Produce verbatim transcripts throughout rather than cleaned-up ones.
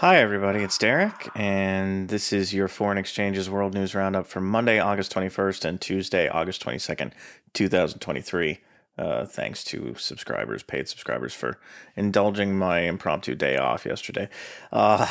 Hi, everybody. It's Derek, and this is your Foreign Exchanges World News Roundup for Monday, August twenty-first, and Tuesday, August twenty-second, two thousand twenty-three. Uh, thanks to subscribers, paid subscribers, for indulging my impromptu day off yesterday. Uh,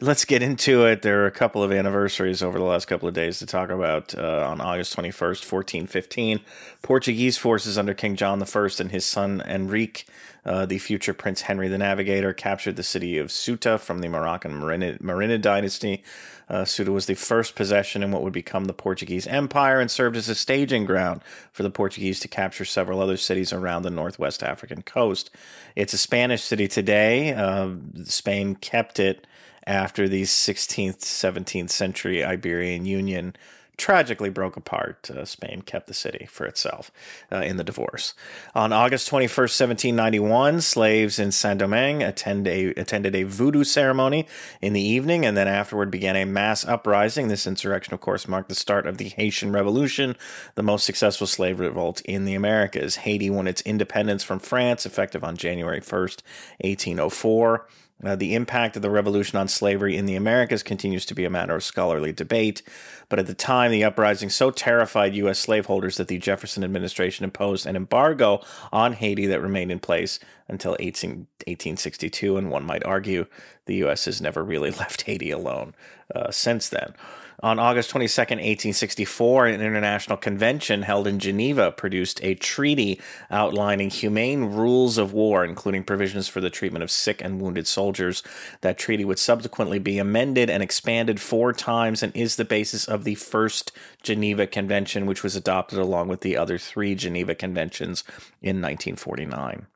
let's get into it. There are a couple of anniversaries over the last couple of days to talk about. Uh, on August twenty-first, fourteen fifteen, Portuguese forces under King John the First and his son Enrique, Uh, the future Prince Henry the Navigator, captured the city of Ceuta from the Moroccan Marinid, Marinid dynasty. Uh, Ceuta was the first possession in what would become the Portuguese Empire and served as a staging ground for the Portuguese to capture several other cities around the northwest African coast. It's a Spanish city today. Uh, Spain kept it after the sixteenth, seventeenth century Iberian Union tragically broke apart. Uh, Spain kept the city for itself uh, in the divorce. On August twenty-first, seventeen ninety-one, slaves in Saint-Domingue attend a, attended a voodoo ceremony in the evening and then afterward began a mass uprising. This insurrection, of course, marked the start of the Haitian Revolution, the most successful slave revolt in the Americas. Haiti won its independence from France, effective on January first, eighteen oh four. Uh, the impact of the revolution on slavery in the Americas continues to be a matter of scholarly debate, but at the time, the uprising so terrified U S slaveholders that the Jefferson administration imposed an embargo on Haiti that remained in place until eighteen sixty-two, and one might argue the U S has never really left Haiti alone uh, since then. On August twenty-second, eighteen sixty-four, an international convention held in Geneva produced a treaty outlining humane rules of war, including provisions for the treatment of sick and wounded soldiers. That treaty would subsequently be amended and expanded four times and is the basis of the first Geneva Convention, which was adopted along with the other three Geneva Conventions in nineteen forty-nine.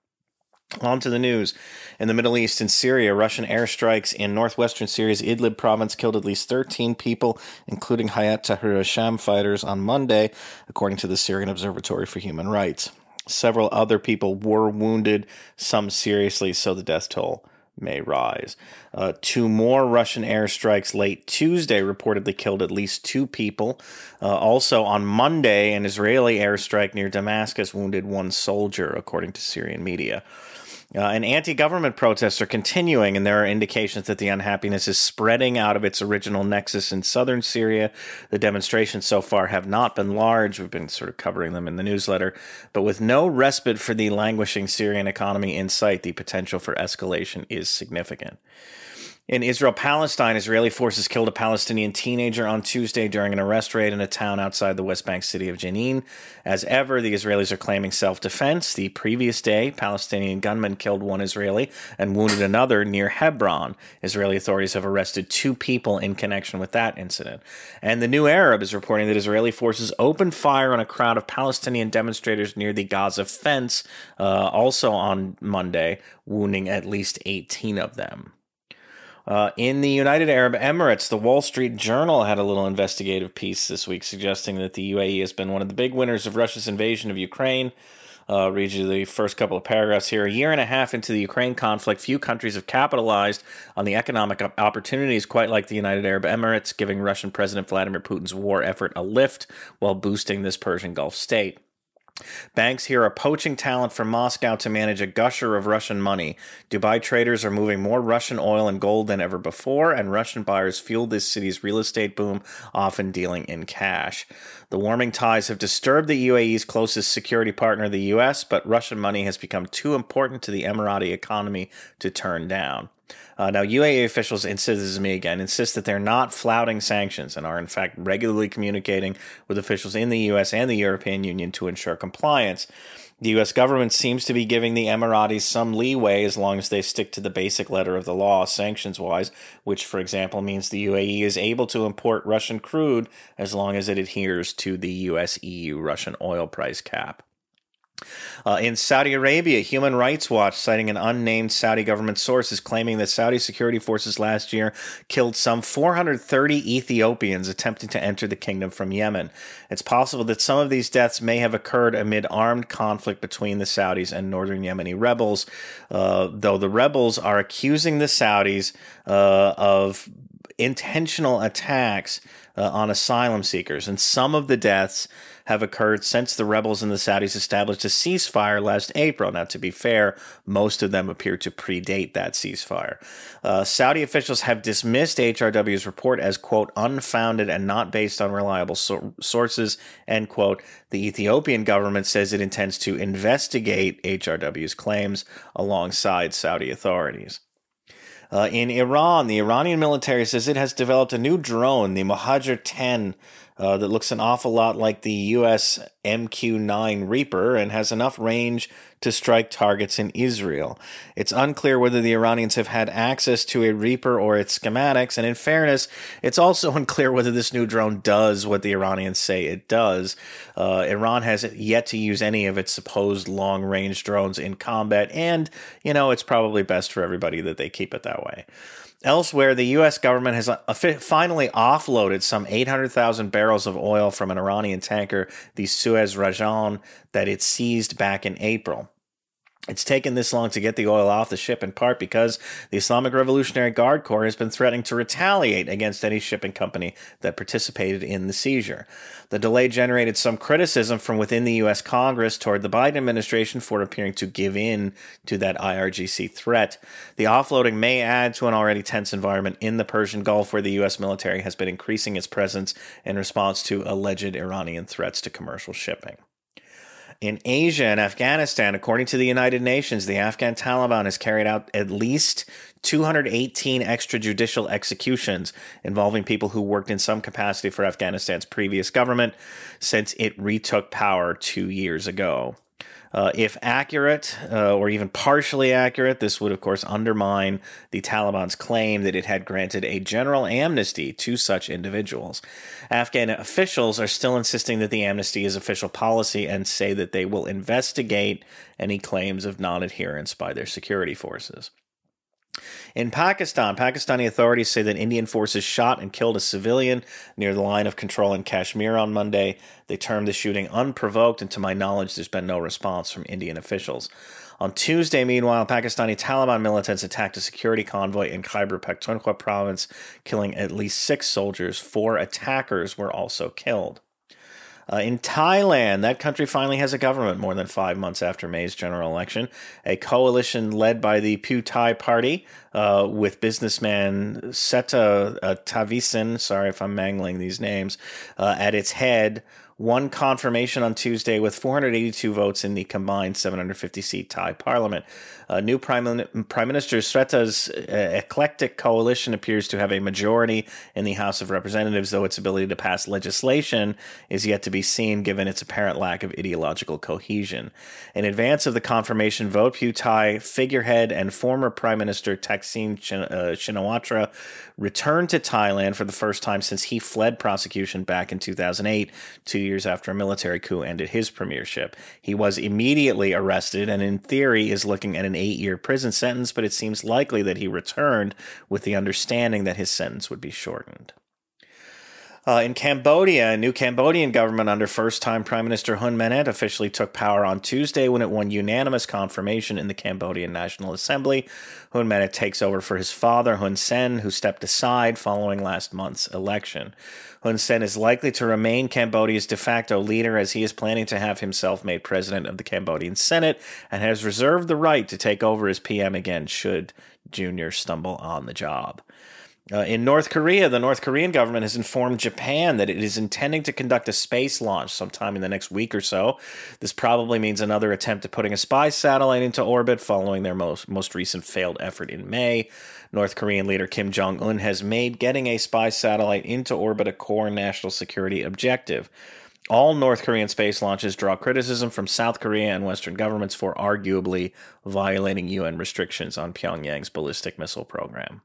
On to the news. In the Middle East and Syria, Russian airstrikes in northwestern Syria's Idlib province killed at least thirteen people, including Hayat Tahrir al-Sham fighters, on Monday, according to the Syrian Observatory for Human Rights. Several other people were wounded, some seriously, so the death toll may rise. Uh, two more Russian airstrikes late Tuesday reportedly killed at least two people. Uh, also on Monday, an Israeli airstrike near Damascus wounded one soldier, according to Syrian media. Uh, and anti-government protests are continuing, and there are indications that the unhappiness is spreading out of its original nexus in southern Syria. The demonstrations so far have not been large. We've been sort of covering them in the newsletter. But with no respite for the languishing Syrian economy in sight, the potential for escalation is significant. In Israel-Palestine, Israeli forces killed a Palestinian teenager on Tuesday during an arrest raid in a town outside the West Bank city of Jenin. As ever, the Israelis are claiming self-defense. The previous day, Palestinian gunmen killed one Israeli and wounded another near Hebron. Israeli authorities have arrested two people in connection with that incident. And the New Arab is reporting that Israeli forces opened fire on a crowd of Palestinian demonstrators near the Gaza fence, uh, also on Monday, wounding at least eighteen of them. Uh, in the United Arab Emirates, the Wall Street Journal had a little investigative piece this week suggesting that the U A E has been one of the big winners of Russia's invasion of Ukraine. Uh, read you the first couple of paragraphs here. A year and a half into the Ukraine conflict, few countries have capitalized on the economic opportunities quite like the United Arab Emirates, giving Russian President Vladimir Putin's war effort a lift while boosting this Persian Gulf state. Banks here are poaching talent from Moscow to manage a gusher of Russian money. Dubai traders are moving more Russian oil and gold than ever before, and Russian buyers fueled this city's real estate boom, often dealing in cash. The warming ties have disturbed the U A E's closest security partner, the U S, but Russian money has become too important to the Emirati economy to turn down. Uh, now, U A E officials, and this is me again, insist that they're not flouting sanctions and are, in fact, regularly communicating with officials in the U S and the European Union to ensure compliance. The U S government seems to be giving the Emiratis some leeway as long as they stick to the basic letter of the law, sanctions-wise, which, for example, means the U A E is able to import Russian crude as long as it adheres to the U S-E U Russian oil price cap. Uh, in Saudi Arabia, Human Rights Watch, citing an unnamed Saudi government source, is claiming that Saudi security forces last year killed some four hundred thirty Ethiopians attempting to enter the kingdom from Yemen. It's possible that some of these deaths may have occurred amid armed conflict between the Saudis and northern Yemeni rebels, uh, though the rebels are accusing the Saudis uh, of intentional attacks uh, on asylum seekers, and some of the deaths have occurred since the rebels and the Saudis established a ceasefire last April. Now, to be fair, most of them appear to predate that ceasefire. Uh, Saudi officials have dismissed H R W's report as, quote, unfounded and not based on reliable so- sources, end quote. The Ethiopian government says it intends to investigate H R W's claims alongside Saudi authorities. Uh, in Iran, the Iranian military says it has developed a new drone, the Mohajer ten, uh, that looks an awful lot like the U S M Q nine Reaper and has enough range to strike targets in Israel. It's unclear whether the Iranians have had access to a Reaper or its schematics, and in fairness, it's also unclear whether this new drone does what the Iranians say it does. Uh, Iran has yet to use any of its supposed long-range drones in combat, and, you know, it's probably best for everybody that they keep it that way. Elsewhere, the U S government has finally offloaded some eight hundred thousand barrels of oil from an Iranian tanker, the Suez Rajan, that it seized back in April. It's taken this long to get the oil off the ship in part because the Islamic Revolutionary Guard Corps has been threatening to retaliate against any shipping company that participated in the seizure. The delay generated some criticism from within the U S. Congress toward the Biden administration for appearing to give in to that I R G C threat. The offloading may add to an already tense environment in the Persian Gulf, where the U S military has been increasing its presence in response to alleged Iranian threats to commercial shipping. In Asia and Afghanistan, according to the United Nations, the Afghan Taliban has carried out at least two hundred eighteen extrajudicial executions involving people who worked in some capacity for Afghanistan's previous government since it retook power two years ago. Uh, if accurate, uh, or even partially accurate, this would, of course, undermine the Taliban's claim that it had granted a general amnesty to such individuals. Afghan officials are still insisting that the amnesty is official policy and say that they will investigate any claims of non-adherence by their security forces. In Pakistan, Pakistani authorities say that Indian forces shot and killed a civilian near the line of control in Kashmir on Monday. They termed the shooting unprovoked, and to my knowledge, there's been no response from Indian officials. On Tuesday, meanwhile, Pakistani Taliban militants attacked a security convoy in Khyber Pakhtunkhwa province, killing at least six soldiers. Four attackers were also killed. Uh, in Thailand, that country finally has a government more than five months after May's general election. A coalition led by the Pheu Thai party uh, with businessman Seta uh, Thavisin, sorry if I'm mangling these names, uh, at its head, won confirmation on Tuesday with four hundred eighty-two votes in the combined seven hundred fifty seat Thai parliament. Uh, new Prime, Prime Minister Sreta's uh, eclectic coalition appears to have a majority in the House of Representatives, though its ability to pass legislation is yet to be seen given its apparent lack of ideological cohesion. In advance of the confirmation vote, Pheu Thai figurehead and former Prime Minister Thaksin Shin, uh, Shinawatra returned to Thailand for the first time since he fled prosecution back in two thousand eight to years after a military coup ended his premiership. He was immediately arrested and in theory is looking at an eight year prison sentence, but it seems likely that he returned with the understanding that his sentence would be shortened. Uh, in Cambodia, a new Cambodian government under first-time Prime Minister Hun Manet officially took power on Tuesday when it won unanimous confirmation in the Cambodian National Assembly. Hun Manet takes over for his father, Hun Sen, who stepped aside following last month's election. Hun Sen is likely to remain Cambodia's de facto leader as he is planning to have himself made president of the Cambodian Senate and has reserved the right to take over as P M again should Junior stumble on the job. Uh, in North Korea, the North Korean government has informed Japan that it is intending to conduct a space launch sometime in the next week or so. This probably means another attempt at putting a spy satellite into orbit following their most, most recent failed effort in May. North Korean leader Kim Jong-un has made getting a spy satellite into orbit a core national security objective. All North Korean space launches draw criticism from South Korea and Western governments for arguably violating U N restrictions on Pyongyang's ballistic missile program.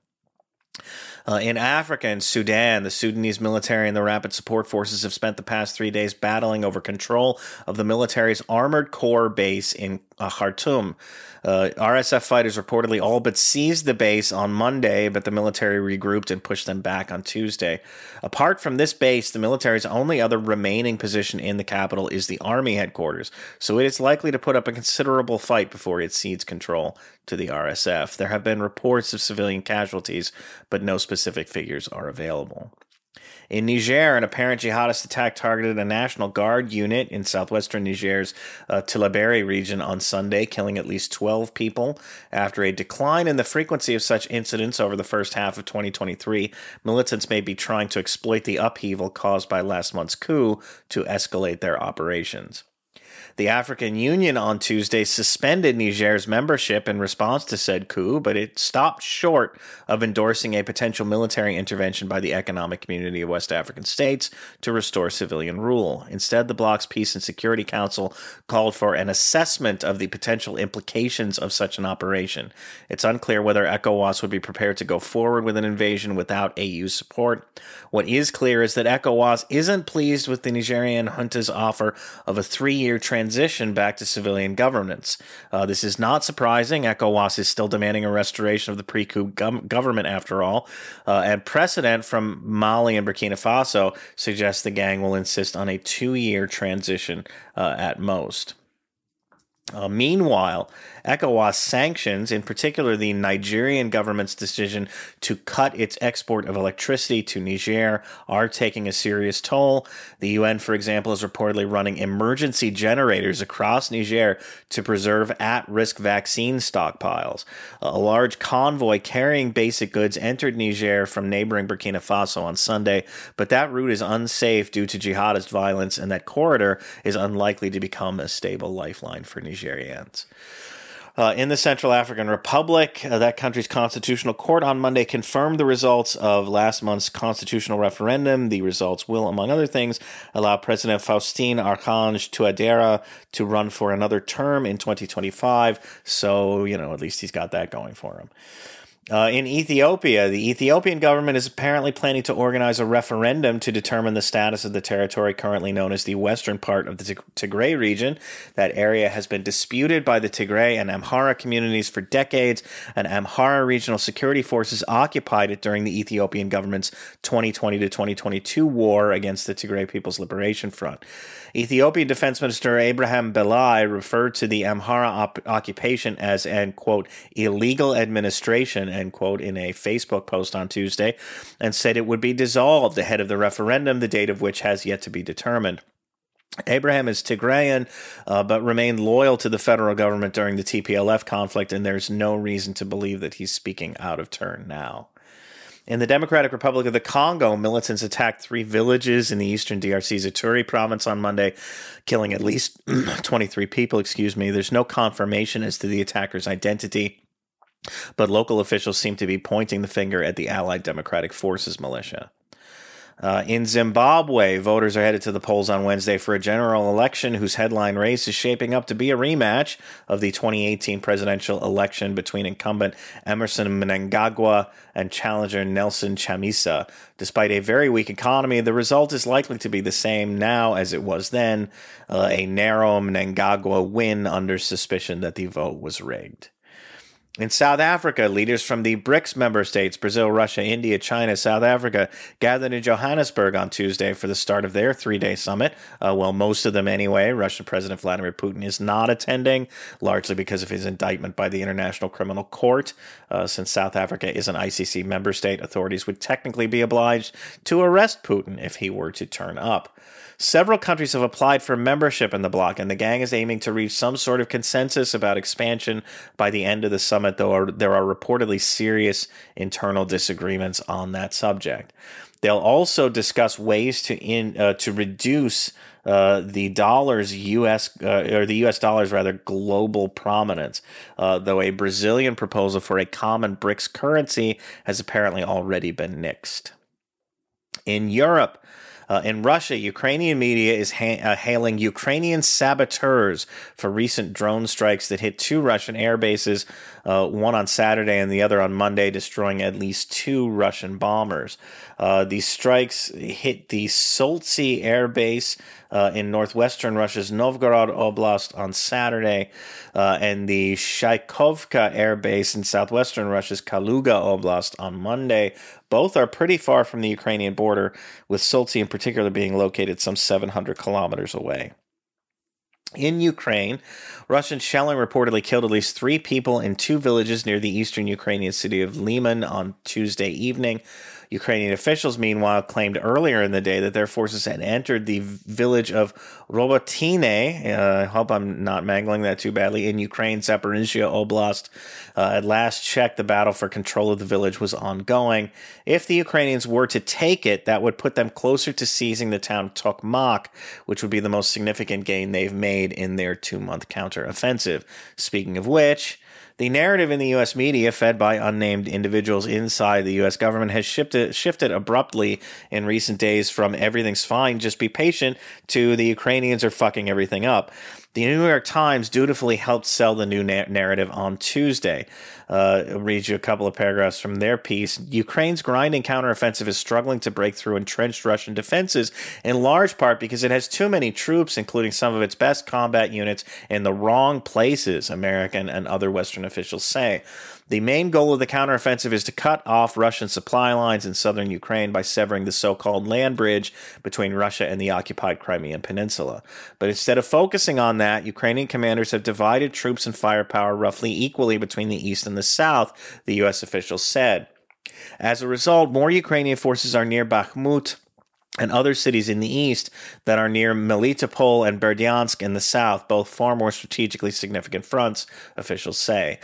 Uh, in Africa and Sudan, the Sudanese military and the Rapid Support Forces have spent the past three days battling over control of the military's Armored Corps base in uh, Khartoum. Uh, R S F fighters reportedly all but seized the base on Monday, but the military regrouped and pushed them back on Tuesday. Apart from this base, the military's only other remaining position in the capital is the army headquarters, so it is likely to put up a considerable fight before it cedes control to the R S F. There have been reports of civilian casualties, but no specific figures are available. In Niger, an apparent jihadist attack targeted a National Guard unit in southwestern Niger's uh, Tillabéri region on Sunday, killing at least twelve people. After a decline in the frequency of such incidents over the first half of twenty twenty-three, militants may be trying to exploit the upheaval caused by last month's coup to escalate their operations. The African Union on Tuesday suspended Niger's membership in response to said coup, but it stopped short of endorsing a potential military intervention by the Economic Community of West African States to restore civilian rule. Instead, the bloc's Peace and Security Council called for an assessment of the potential implications of such an operation. It's unclear whether ECOWAS would be prepared to go forward with an invasion without A U support. What is clear is that ECOWAS isn't pleased with the Nigerian junta's offer of a three-year transition transition back to civilian governments. Uh, this is not surprising. ECOWAS is still demanding a restoration of the pre-coup go- government, after all, uh, and precedent from Mali and Burkina Faso suggests the gang will insist on a two-year transition uh, at most. Uh, meanwhile, ECOWAS sanctions, in particular the Nigerian government's decision to cut its export of electricity to Niger, are taking a serious toll. The U N, for example, is reportedly running emergency generators across Niger to preserve at-risk vaccine stockpiles. A large convoy carrying basic goods entered Niger from neighboring Burkina Faso on Sunday, but that route is unsafe due to jihadist violence, and that corridor is unlikely to become a stable lifeline for Niger. Uh, in the Central African Republic, uh, that country's constitutional court on Monday confirmed the results of last month's constitutional referendum. The results will, among other things, allow President Faustin Archange Touadéra to run for another term in twenty twenty-five. So, you know, at least he's got that going for him. Uh, in Ethiopia, the Ethiopian government is apparently planning to organize a referendum to determine the status of the territory currently known as the western part of the Tigray region. That area has been disputed by the Tigray and Amhara communities for decades, and Amhara regional security forces occupied it during the Ethiopian government's twenty twenty to twenty twenty-two war against the Tigray People's Liberation Front. Ethiopian Defense Minister Abraham Belai referred to the Amhara op- occupation as an, quote, illegal administration, end quote, in a Facebook post on Tuesday, and said it would be dissolved ahead of the referendum, the date of which has yet to be determined. Abraham is Tigrayan, uh, but remained loyal to the federal government during the T P L F conflict, and there's no reason to believe that he's speaking out of turn now. In the Democratic Republic of the Congo, militants attacked three villages in the eastern D R C's Ituri province on Monday, killing at least twenty-three people, excuse me. There's no confirmation as to the attacker's identity, but local officials seem to be pointing the finger at the Allied Democratic Forces militia. Uh, in Zimbabwe, voters are headed to the polls on Wednesday for a general election whose headline race is shaping up to be a rematch of the twenty eighteen presidential election between incumbent Emmerson Mnangagwa and challenger Nelson Chamisa. Despite a very weak economy, the result is likely to be the same now as it was then, uh, a narrow Mnangagwa win under suspicion that the vote was rigged. In South Africa, leaders from the BRICS member states, Brazil, Russia, India, China, South Africa, gathered in Johannesburg on Tuesday for the start of their three-day summit. Uh, well, most of them anyway. Russian President Vladimir Putin is not attending, largely because of his indictment by the International Criminal Court. Uh, since South Africa is an I C C member state, authorities would technically be obliged to arrest Putin if he were to turn up. Several countries have applied for membership in the bloc, and the gang is aiming to reach some sort of consensus about expansion by the end of the summit, though there are reportedly serious internal disagreements on that subject. They'll also discuss ways to in uh, to reduce uh, the dollar's U S uh, or the U S dollar's rather global prominence, uh, though a Brazilian proposal for a common BRICS currency has apparently already been nixed. In Europe, Uh, in Russia, Ukrainian media is ha- uh, hailing Ukrainian saboteurs for recent drone strikes that hit two Russian air bases, uh, one on Saturday and the other on Monday, destroying at least two Russian bombers. Uh, these strikes hit the Soltsi air base Uh, in northwestern Russia's Novgorod Oblast on Saturday, uh, and the Shaikovka Air Base in southwestern Russia's Kaluga Oblast on Monday. Both are pretty far from the Ukrainian border, with Soltsi in particular being located some seven hundred kilometers away. In Ukraine, Russian shelling reportedly killed at least three people in two villages near the eastern Ukrainian city of Lyman on Tuesday evening. Ukrainian officials, meanwhile, claimed earlier in the day that their forces had entered the village of Robotine, uh, I hope I'm not mangling that too badly, in Ukraine's Zaporizhia Oblast. Uh, at last check, the battle for control of the village was ongoing. If the Ukrainians were to take it, that would put them closer to seizing the town Tokmak, which would be the most significant gain they've made in their two-month counteroffensive. Speaking of which, the narrative in the U S media, fed by unnamed individuals inside the U S government, has shifted, shifted abruptly in recent days from everything's fine, just be patient, to the Ukrainians are fucking everything up. The New York Times dutifully helped sell the new na- narrative on Tuesday. Uh, I'll read you a couple of paragraphs from their piece. Ukraine's grinding counteroffensive is struggling to break through entrenched Russian defenses, in large part because it has too many troops, including some of its best combat units, in the wrong places, American and other Western officials say. The main goal of the counteroffensive is to cut off Russian supply lines in southern Ukraine by severing the so-called land bridge between Russia and the occupied Crimean Peninsula. But instead of focusing on that, Ukrainian commanders have divided troops and firepower roughly equally between the east and the south, the U S officials said. As a result, more Ukrainian forces are near Bakhmut and other cities in the east that are near Melitopol and Berdyansk in the south, both far more strategically significant fronts, officials say.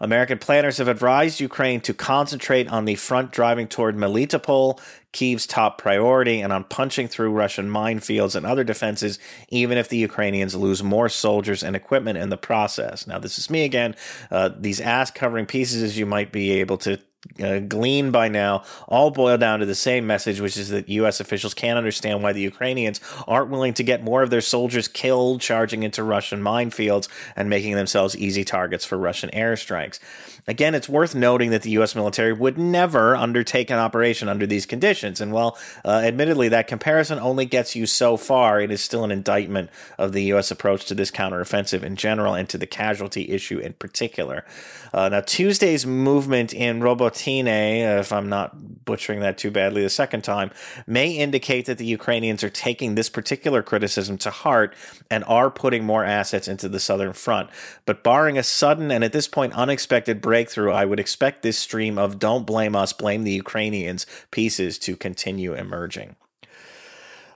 American planners have advised Ukraine to concentrate on the front driving toward Melitopol, Kyiv's top priority, and on punching through Russian minefields and other defenses, even if the Ukrainians lose more soldiers and equipment in the process. Now, this is me again. Uh, these ass-covering pieces, as you might be able to Uh, glean by now, all boil down to the same message, which is that U S officials can't understand why the Ukrainians aren't willing to get more of their soldiers killed charging into Russian minefields and making themselves easy targets for Russian airstrikes. Again, it's worth noting that the U S military would never undertake an operation under these conditions, and while uh, admittedly that comparison only gets you so far, it is still an indictment of the U S approach to this counteroffensive in general and to the casualty issue in particular. Uh, now, Tuesday's movement in Robo if I'm not butchering that too badly the second time, may indicate that the Ukrainians are taking this particular criticism to heart and are putting more assets into the southern front. But barring a sudden and at this point unexpected breakthrough, I would expect this stream of don't blame us, blame the Ukrainians pieces to continue emerging.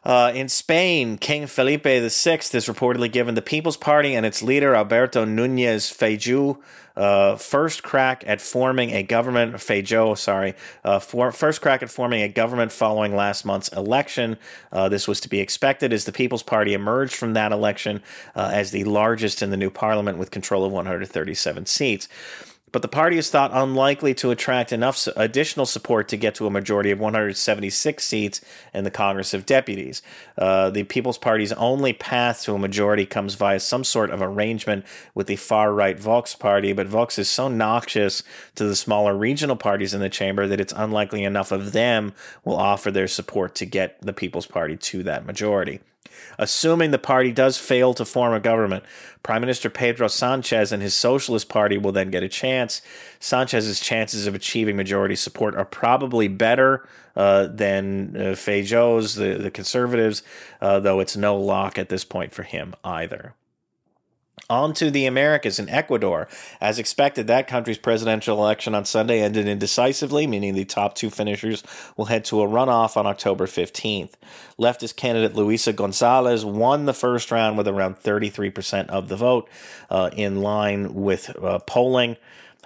Uh, in Spain, King Felipe the sixth is reportedly given the People's Party and its leader, Alberto Núñez Feijóo, Uh, first crack at forming a government, Feijóo, sorry, uh, for, first crack at forming a government following last month's election. Uh, this was to be expected as the People's Party emerged from that election uh, as the largest in the new parliament with control of one hundred thirty-seven seats. But the party is thought unlikely to attract enough additional support to get to a majority of one hundred seventy-six seats in the Congress of Deputies. Uh, the People's Party's only path to a majority comes via some sort of arrangement with the far-right Vox party, but Vox is so noxious to the smaller regional parties in the chamber that it's unlikely enough of them will offer their support to get the People's Party to that majority. Assuming the party does fail to form a government, Prime Minister Pedro Sanchez and his Socialist Party will then get a chance. Sanchez's chances of achieving majority support are probably better uh, than uh, Feijóo's, the, the Conservatives, uh, though it's no lock at this point for him either. On to the Americas and Ecuador. As expected, that country's presidential election on Sunday ended indecisively, meaning the top two finishers will head to a runoff on October fifteenth. Leftist candidate Luisa Gonzalez won the first round with around thirty-three percent of the vote, uh, in line with uh, polling.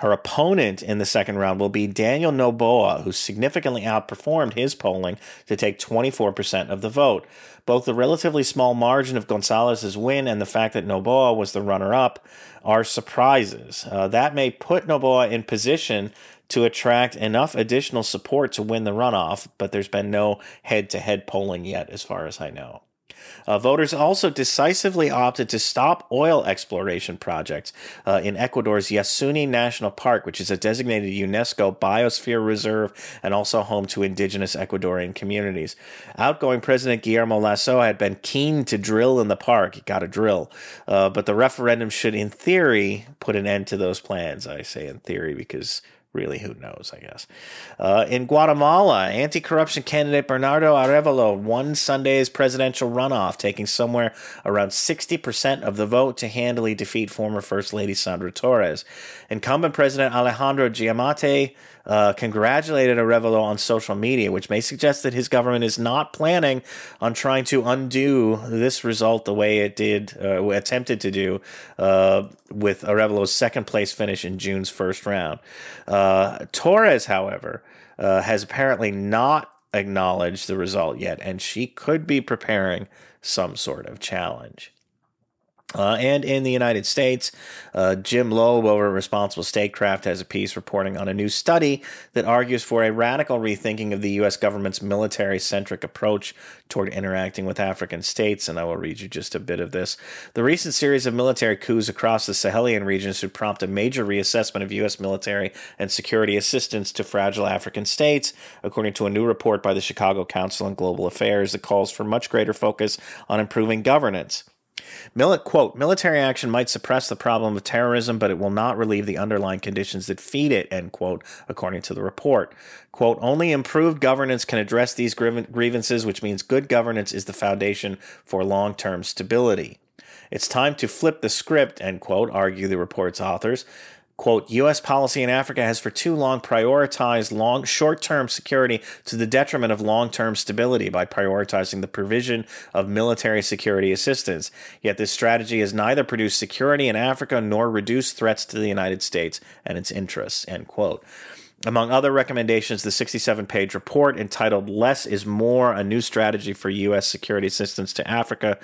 Her opponent in the second round will be Daniel Noboa, who significantly outperformed his polling to take twenty-four percent of the vote. Both the relatively small margin of Gonzalez's win and the fact that Noboa was the runner-up are surprises. Uh, that may put Noboa in position to attract enough additional support to win the runoff, but there's been no head-to-head polling yet, as far as I know. Uh, voters also decisively opted to stop oil exploration projects uh, in Ecuador's Yasuni National Park, which is a designated UNESCO biosphere reserve and also home to indigenous Ecuadorian communities. Outgoing President Guillermo Lasso had been keen to drill in the park. He got a drill. Uh, but the referendum should, in theory, put an end to those plans. I say in theory because really, who knows, I guess. Uh, in Guatemala, anti-corruption candidate Bernardo Arevalo won Sunday's presidential runoff, taking somewhere around sixty percent of the vote to handily defeat former First Lady Sandra Torres. Incumbent President Alejandro Giamatti uh, congratulated Arevalo on social media, which may suggest that his government is not planning on trying to undo this result the way it did, uh, attempted to do uh, with Arevalo's second-place finish in June's first round. Uh, Uh, Torres, however, uh, has apparently not acknowledged the result yet, and she could be preparing some sort of challenge. Uh, and in the United States, uh, Jim Loeb over at Responsible Statecraft has a piece reporting on a new study that argues for a radical rethinking of the U S government's military-centric approach toward interacting with African states, and I will read you just a bit of this. The recent series of military coups across the Sahelian region should prompt a major reassessment of U S military and security assistance to fragile African states, according to a new report by the Chicago Council on Global Affairs that calls for much greater focus on improving governance. Mil- quote, military action might suppress the problem of terrorism, but it will not relieve the underlying conditions that feed it, end quote, according to the report. Quote, only improved governance can address these grievances, which means good governance is the foundation for long-term stability. It's time to flip the script, end quote, argue the report's authors. Quote, U S policy in Africa has for too long prioritized long short-term security to the detriment of long-term stability by prioritizing the provision of military security assistance. Yet this strategy has neither produced security in Africa nor reduced threats to the United States and its interests, end quote. Among other recommendations, the sixty-seven page report entitled Less is More, a New Strategy for U S. Security Assistance to Africa,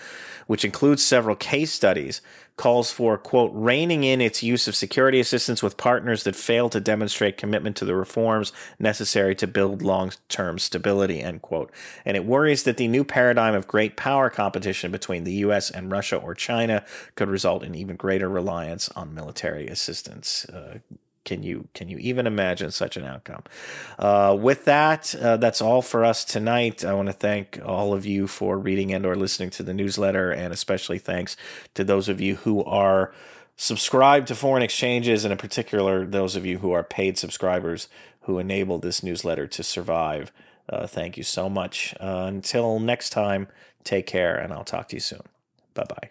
which includes several case studies, calls for, quote, reining in its use of security assistance with partners that fail to demonstrate commitment to the reforms necessary to build long-term stability, end quote. And it worries that the new paradigm of great power competition between the U S and Russia or China could result in even greater reliance on military assistance. Uh, Can you can you even imagine such an outcome? Uh, with that, uh, that's all for us tonight. I want to thank all of you for reading and or listening to the newsletter, and especially thanks to those of you who are subscribed to foreign exchanges, and in particular, those of you who are paid subscribers who enable this newsletter to survive. Uh, thank you so much. Uh, until next time, take care, and I'll talk to you soon. Bye-bye.